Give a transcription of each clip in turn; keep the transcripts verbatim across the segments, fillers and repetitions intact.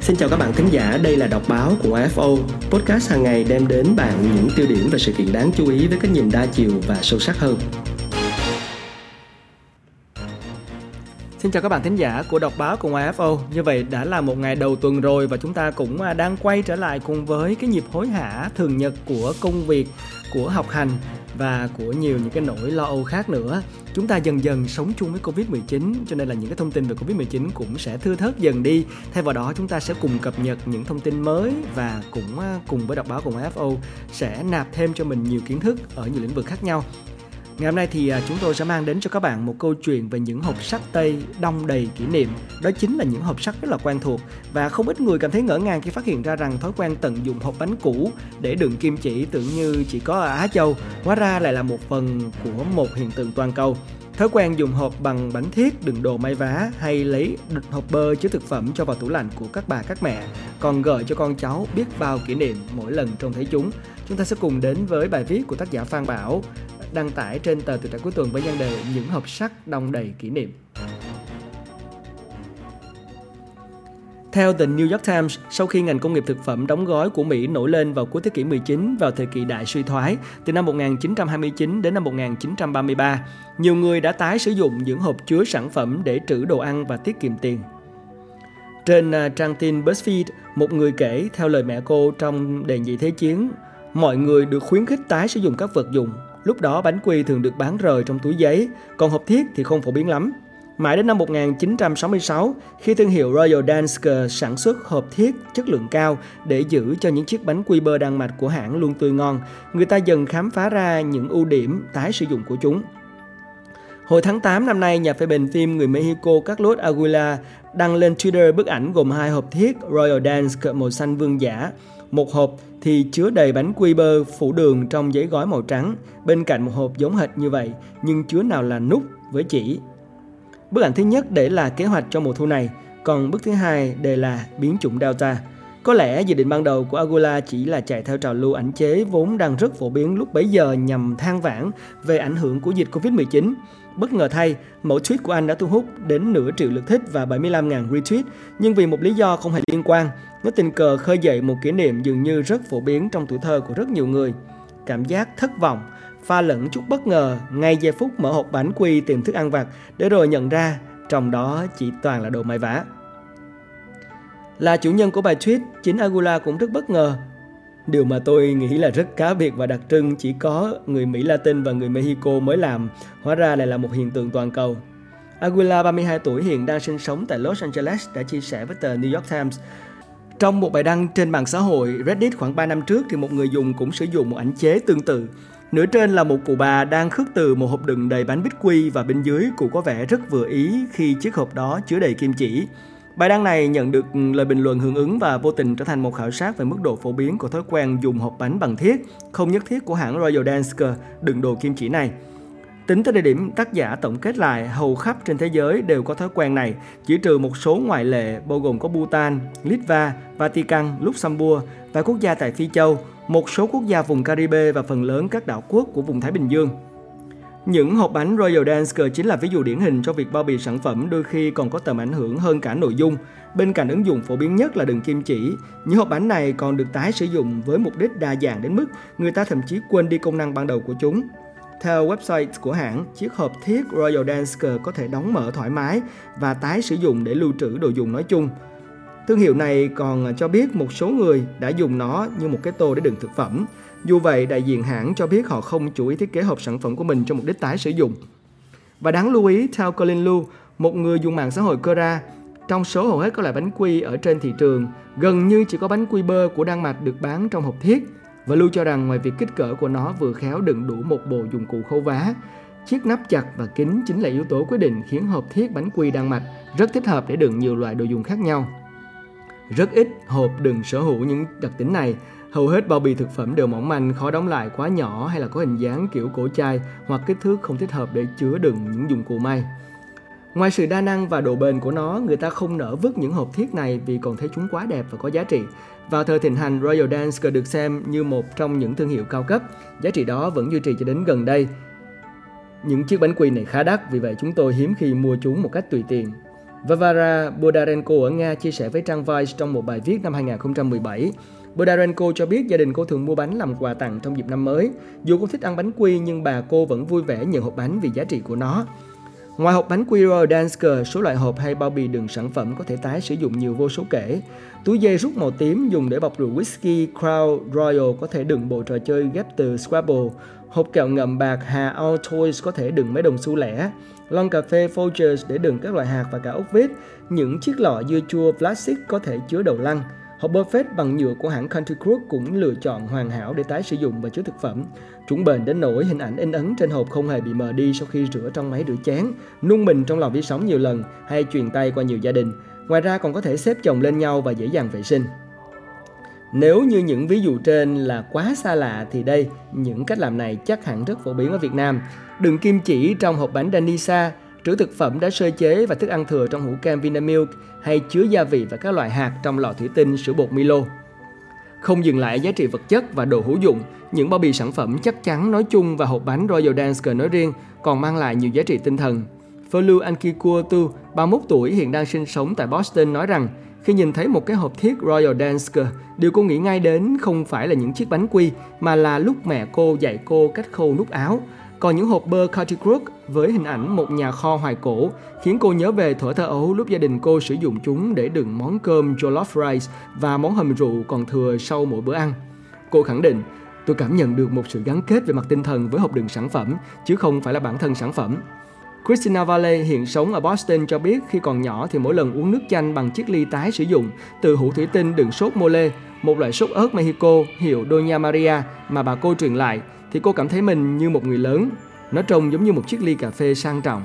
Xin chào các bạn khán giả, đây là Đọc Báo của a ép ô, podcast hàng ngày đem đến bạn những tiêu điểm và sự kiện đáng chú ý với cái nhìn đa chiều và sâu sắc hơn. Xin chào các bạn thính giả của Đọc Báo cùng a ép ô. Như vậy đã là một ngày đầu tuần rồi và chúng ta cũng đang quay trở lại cùng với cái nhịp hối hả thường nhật của công việc, của học hành và của nhiều những cái nỗi lo âu khác nữa. Chúng ta dần dần sống chung với covid mười chín, cho nên là những cái thông tin về covid mười chín cũng sẽ thưa thớt dần đi. Thay vào đó chúng ta sẽ cùng cập nhật những thông tin mới và cũng cùng với Đọc Báo cùng a ép ô sẽ nạp thêm cho mình nhiều kiến thức ở nhiều lĩnh vực khác nhau. Ngày hôm nay thì chúng tôi sẽ mang đến cho các bạn một câu chuyện về những hộp sách Tây đong đầy kỷ niệm. Đó chính là những hộp sách rất là quen thuộc. Và không ít người cảm thấy ngỡ ngàng khi phát hiện ra rằng thói quen tận dụng hộp bánh cũ để đựng kim chỉ tưởng như chỉ có ở Á Châu, hóa ra lại là một phần của một hiện tượng toàn cầu. Thói quen dùng hộp bằng bánh thiết đựng đồ may vá hay lấy hộp bơ chứa thực phẩm cho vào tủ lạnh của các bà các mẹ còn gợi cho con cháu biết bao kỷ niệm mỗi lần trông thấy chúng. Chúng ta sẽ cùng đến với bài viết của tác giả Phan Bảo đăng tải trên tờ Tuổi Trẻ cuối tuần với nhan đề những hộp sách đong đầy kỷ niệm. Theo The New York Times, sau khi ngành công nghiệp thực phẩm đóng gói của Mỹ nổi lên vào cuối thế kỷ mười chín vào thời kỳ đại suy thoái, từ năm một nghìn chín trăm hai mươi chín đến năm một nghìn chín trăm ba mươi ba, nhiều người đã tái sử dụng những hộp chứa sản phẩm để trữ đồ ăn và tiết kiệm tiền. Trên trang tin BuzzFeed, một người kể theo lời mẹ cô trong đề nghị thế chiến, mọi người được khuyến khích tái sử dụng các vật dụng. Lúc đó bánh quy thường được bán rời trong túi giấy, còn hộp thiết thì không phổ biến lắm. Mãi đến năm một nghìn chín trăm sáu mươi sáu, khi thương hiệu Royal Dansk sản xuất hộp thiết chất lượng cao để giữ cho những chiếc bánh quy bơ Đan Mạch của hãng luôn tươi ngon, người ta dần khám phá ra những ưu điểm tái sử dụng của chúng. Hồi tháng tám năm nay, nhà phê bình phim người Mexico Carlos Aguilar đăng lên Twitter bức ảnh gồm hai hộp thiết Royal Dansk màu xanh vương giả. Một hộp thì chứa đầy bánh quy bơ phủ đường trong giấy gói màu trắng, bên cạnh một hộp giống hệt như vậy nhưng chứa nào là nút với chỉ. Bức ảnh thứ nhất để là kế hoạch cho mùa thu này, còn bức thứ hai đề là biến chủng Delta. Có lẽ dự định ban đầu của Aguilar chỉ là chạy theo trào lưu ảnh chế vốn đang rất phổ biến lúc bấy giờ nhằm than vãn về ảnh hưởng của dịch covid mười chín. Bất ngờ thay, mẫu tweet của anh đã thu hút đến nửa triệu lượt thích và bảy mươi lăm nghìn retweet, nhưng vì một lý do không hề liên quan, nó tình cờ khơi dậy một kỷ niệm dường như rất phổ biến trong tuổi thơ của rất nhiều người. Cảm giác thất vọng, pha lẫn chút bất ngờ ngay giây phút mở hộp bánh quy tìm thức ăn vặt để rồi nhận ra trong đó chỉ toàn là đồ may vá. Là chủ nhân của bài tweet, chính Aguilar cũng rất bất ngờ. Điều mà tôi nghĩ là rất cá biệt và đặc trưng chỉ có người Mỹ Latin và người Mexico mới làm, hóa ra lại là một hiện tượng toàn cầu. Aguilar, ba mươi hai tuổi, hiện đang sinh sống tại Los Angeles, đã chia sẻ với tờ New York Times. Trong một bài đăng trên mạng xã hội Reddit khoảng ba năm trước thì một người dùng cũng sử dụng một ảnh chế tương tự. Nửa trên là một cụ bà đang khước từ một hộp đựng đầy bánh bích quy và bên dưới cụ có vẻ rất vừa ý khi chiếc hộp đó chứa đầy kim chỉ. Bài đăng này nhận được lời bình luận hưởng ứng và vô tình trở thành một khảo sát về mức độ phổ biến của thói quen dùng hộp bánh bằng thiết, không nhất thiết của hãng Royal Dansk đựng đồ kim chỉ này. Tính tới thời điểm tác giả tổng kết lại, hầu khắp trên thế giới đều có thói quen này, chỉ trừ một số ngoại lệ bao gồm có Bhutan, Litva, Vatican, Luxembourg và quốc gia tại Phi Châu, một số quốc gia vùng Caribe và phần lớn các đảo quốc của vùng Thái Bình Dương. Những hộp bánh Royal Dansk chính là ví dụ điển hình cho việc bao bì sản phẩm đôi khi còn có tầm ảnh hưởng hơn cả nội dung. Bên cạnh ứng dụng phổ biến nhất là đựng kim chỉ, những hộp bánh này còn được tái sử dụng với mục đích đa dạng đến mức người ta thậm chí quên đi công năng ban đầu của chúng. Theo website của hãng, chiếc hộp thiết Royal Dansk có thể đóng mở thoải mái và tái sử dụng để lưu trữ đồ dùng nói chung. Thương hiệu này còn cho biết một số người đã dùng nó như một cái tô để đựng thực phẩm. Dù vậy, đại diện hãng cho biết họ không chú ý thiết kế hộp sản phẩm của mình cho mục đích tái sử dụng. Và đáng lưu ý, theo Colin Lu, một người dùng mạng xã hội Cora, trong số hầu hết các loại bánh quy ở trên thị trường, gần như chỉ có bánh quy bơ của Đan Mạch được bán trong hộp thiết. Và Lu cho rằng ngoài việc kích cỡ của nó vừa khéo đựng đủ một bộ dụng cụ khâu vá, chiếc nắp chặt và kính chính là yếu tố quyết định khiến hộp thiết bánh quy Đan Mạch rất thích hợp để đựng nhiều loại đồ dùng khác nhau. Rất ít hộp đựng sở hữu những đặc tính này. Hầu hết bao bì thực phẩm đều mỏng manh, khó đóng lại, quá nhỏ hay là có hình dáng kiểu cổ chai hoặc kích thước không thích hợp để chứa đựng những dụng cụ may. Ngoài sự đa năng và độ bền của nó, người ta không nỡ vứt những hộp thiết này vì còn thấy chúng quá đẹp và có giá trị. Vào thời thịnh hành, Royal Dansk được xem như một trong những thương hiệu cao cấp. Giá trị đó vẫn duy trì cho đến gần đây. Những chiếc bánh quy này khá đắt, vì vậy chúng tôi hiếm khi mua chúng một cách tùy tiện. Vavara Budarenko ở Nga chia sẻ với trang Vice trong một bài viết năm hai không một bảy. Budarenko cho biết gia đình cô thường mua bánh làm quà tặng trong dịp năm mới. Dù cô thích ăn bánh quy nhưng bà cô vẫn vui vẻ nhận hộp bánh vì giá trị của nó. Ngoài hộp bánh quy Royal Dansk, số loại hộp hay bao bì đựng sản phẩm có thể tái sử dụng nhiều vô số kể. Túi dây rút màu tím dùng để bọc rượu whisky Crown Royal có thể đựng bộ trò chơi ghép từ Scrabble. Hộp kẹo ngậm bạc hà Altoids có thể đựng mấy đồng xu lẻ. Lon cà phê Folgers để đựng các loại hạt và cả ốc vít. Những chiếc lọ dưa chua plastic có thể chứa đầu lăn. Hộp buffet bằng nhựa của hãng Carticruc cũng lựa chọn hoàn hảo để tái sử dụng và chứa thực phẩm. Chúng bền đến nỗi hình ảnh in ấn trên hộp không hề bị mờ đi sau khi rửa trong máy rửa chén, nung mình trong lò vi sóng nhiều lần hay truyền tay qua nhiều gia đình. Ngoài ra còn có thể xếp chồng lên nhau và dễ dàng vệ sinh. Nếu như những ví dụ trên là quá xa lạ thì đây, những cách làm này chắc hẳn rất phổ biến ở Việt Nam. Đựng kim chỉ trong hộp bánh Danisa, trữ thực phẩm đã sơ chế và thức ăn thừa trong hũ kem Vinamilk hay chứa gia vị và các loại hạt trong lọ thủy tinh sữa bột Milo. Không dừng lại giá trị vật chất và đồ hữu dụng, những bao bì sản phẩm chắc chắn nói chung và hộp bánh Royal Dansk nói riêng còn mang lại nhiều giá trị tinh thần. Phơ lưu Anki Kua Tu, ba mươi mốt tuổi hiện đang sinh sống tại Boston nói rằng khi nhìn thấy một cái hộp thiếc Royal Dansk, điều cô nghĩ ngay đến không phải là những chiếc bánh quy mà là lúc mẹ cô dạy cô cách khâu nút áo. Còn những hộp bơ Carticruc với hình ảnh một nhà kho hoài cổ khiến cô nhớ về thuở thơ ấu lúc gia đình cô sử dụng chúng để đựng món cơm jollof rice và món hầm rượu còn thừa sau mỗi bữa ăn. Cô khẳng định, tôi cảm nhận được một sự gắn kết về mặt tinh thần với hộp đựng sản phẩm, chứ không phải là bản thân sản phẩm. Christina Valle hiện sống ở Boston cho biết khi còn nhỏ thì mỗi lần uống nước chanh bằng chiếc ly tái sử dụng từ hũ thủy tinh đựng sốt mole, một loại sốt ớt Mexico hiệu Doña Maria mà bà cô truyền lại, thì cô cảm thấy mình như một người lớn. Nó trông giống như một chiếc ly cà phê sang trọng.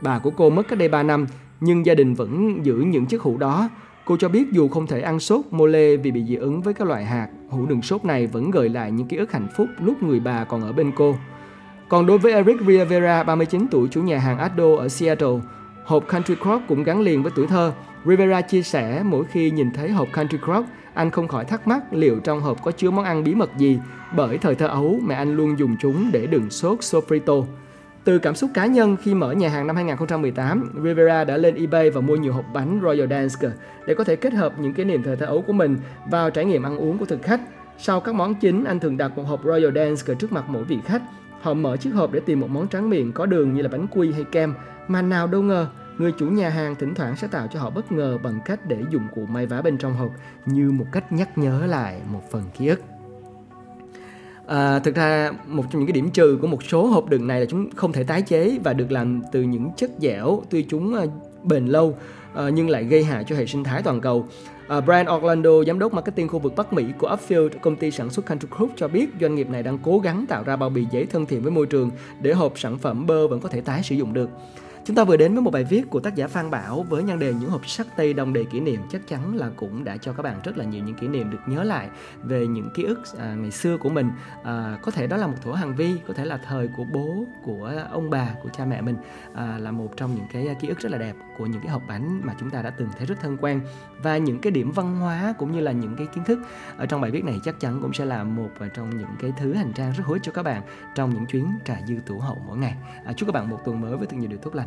Bà của cô mất cách đây ba năm, nhưng gia đình vẫn giữ những chiếc hũ đó. Cô cho biết dù không thể ăn sốt mole vì bị dị ứng với các loại hạt, hũ đựng sốt này vẫn gợi lại những ký ức hạnh phúc lúc người bà còn ở bên cô. Còn đối với Eric Rivera, ba mươi chín tuổi, chủ nhà hàng Addo ở Seattle, hộp Country Crock cũng gắn liền với tuổi thơ. Rivera chia sẻ mỗi khi nhìn thấy hộp Country Crock, anh không khỏi thắc mắc liệu trong hộp có chứa món ăn bí mật gì, bởi thời thơ ấu mẹ anh luôn dùng chúng để đựng sốt sofrito. Từ cảm xúc cá nhân khi mở nhà hàng năm hai không một tám, Rivera đã lên eBay và mua nhiều hộp bánh Royal Dansk để có thể kết hợp những kỷ niệm thời thơ ấu của mình vào trải nghiệm ăn uống của thực khách. Sau các món chính, anh thường đặt một hộp Royal Dansk trước mặt mỗi vị khách. Họ mở chiếc hộp để tìm một món tráng miệng có đường như là bánh quy hay kem, mà nào đâu ngờ người chủ nhà hàng thỉnh thoảng sẽ tạo cho họ bất ngờ bằng cách để dụng cụ may vá bên trong hộp như một cách nhắc nhớ lại một phần ký ức. À, thực ra một trong những cái điểm trừ của một số hộp đựng này là chúng không thể tái chế và được làm từ những chất dẻo, tuy chúng bền lâu nhưng lại gây hại cho hệ sinh thái toàn cầu. Brian Orlando, giám đốc marketing khu vực Bắc Mỹ của Upfield, công ty sản xuất Carticruc, cho biết doanh nghiệp này đang cố gắng tạo ra bao bì giấy thân thiện với môi trường để hộp sản phẩm bơ vẫn có thể tái sử dụng được. Chúng ta vừa đến với một bài viết của tác giả Phan Bảo với nhan đề những hộp sắt Tây Đông đầy kỷ niệm, chắc chắn là cũng đã cho các bạn rất là nhiều những kỷ niệm được nhớ lại về những ký ức à, ngày xưa của mình. À, có thể đó là một thuở hàng vi, có thể là thời của bố, của ông bà, của cha mẹ mình, à, là một trong những cái ký ức rất là đẹp của những cái hộp bánh mà chúng ta đã từng thấy rất thân quen. Và những cái điểm văn hóa cũng như là những cái kiến thức ở trong bài viết này chắc chắn cũng sẽ là một trong những cái thứ hành trang rất hữu ích cho các bạn trong những chuyến trà dư tủ hậu mỗi ngày. À, chúc các bạn một tuần mới với thật nhiều điều tốt lành.